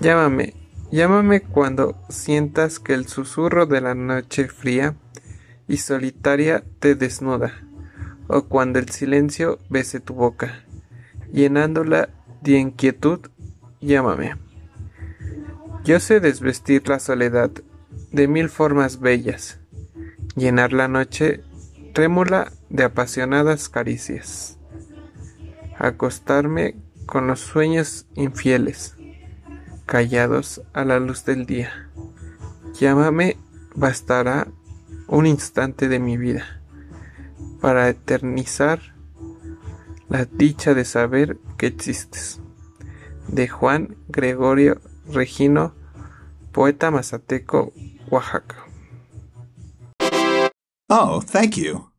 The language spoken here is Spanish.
Llámame cuando sientas que el susurro de la noche fría y solitaria te desnuda, o cuando el silencio bese tu boca, llenándola de inquietud. Llámame. Yo sé desvestir la soledad de mil formas bellas, llenar la noche trémula de apasionadas caricias, acostarme con los sueños infieles, callados a la luz del día. Llámame, bastará un instante de mi vida para eternizar la dicha de saber que existes. De Juan Gregorio Regino, poeta mazateco, Oaxaca. Oh, thank you.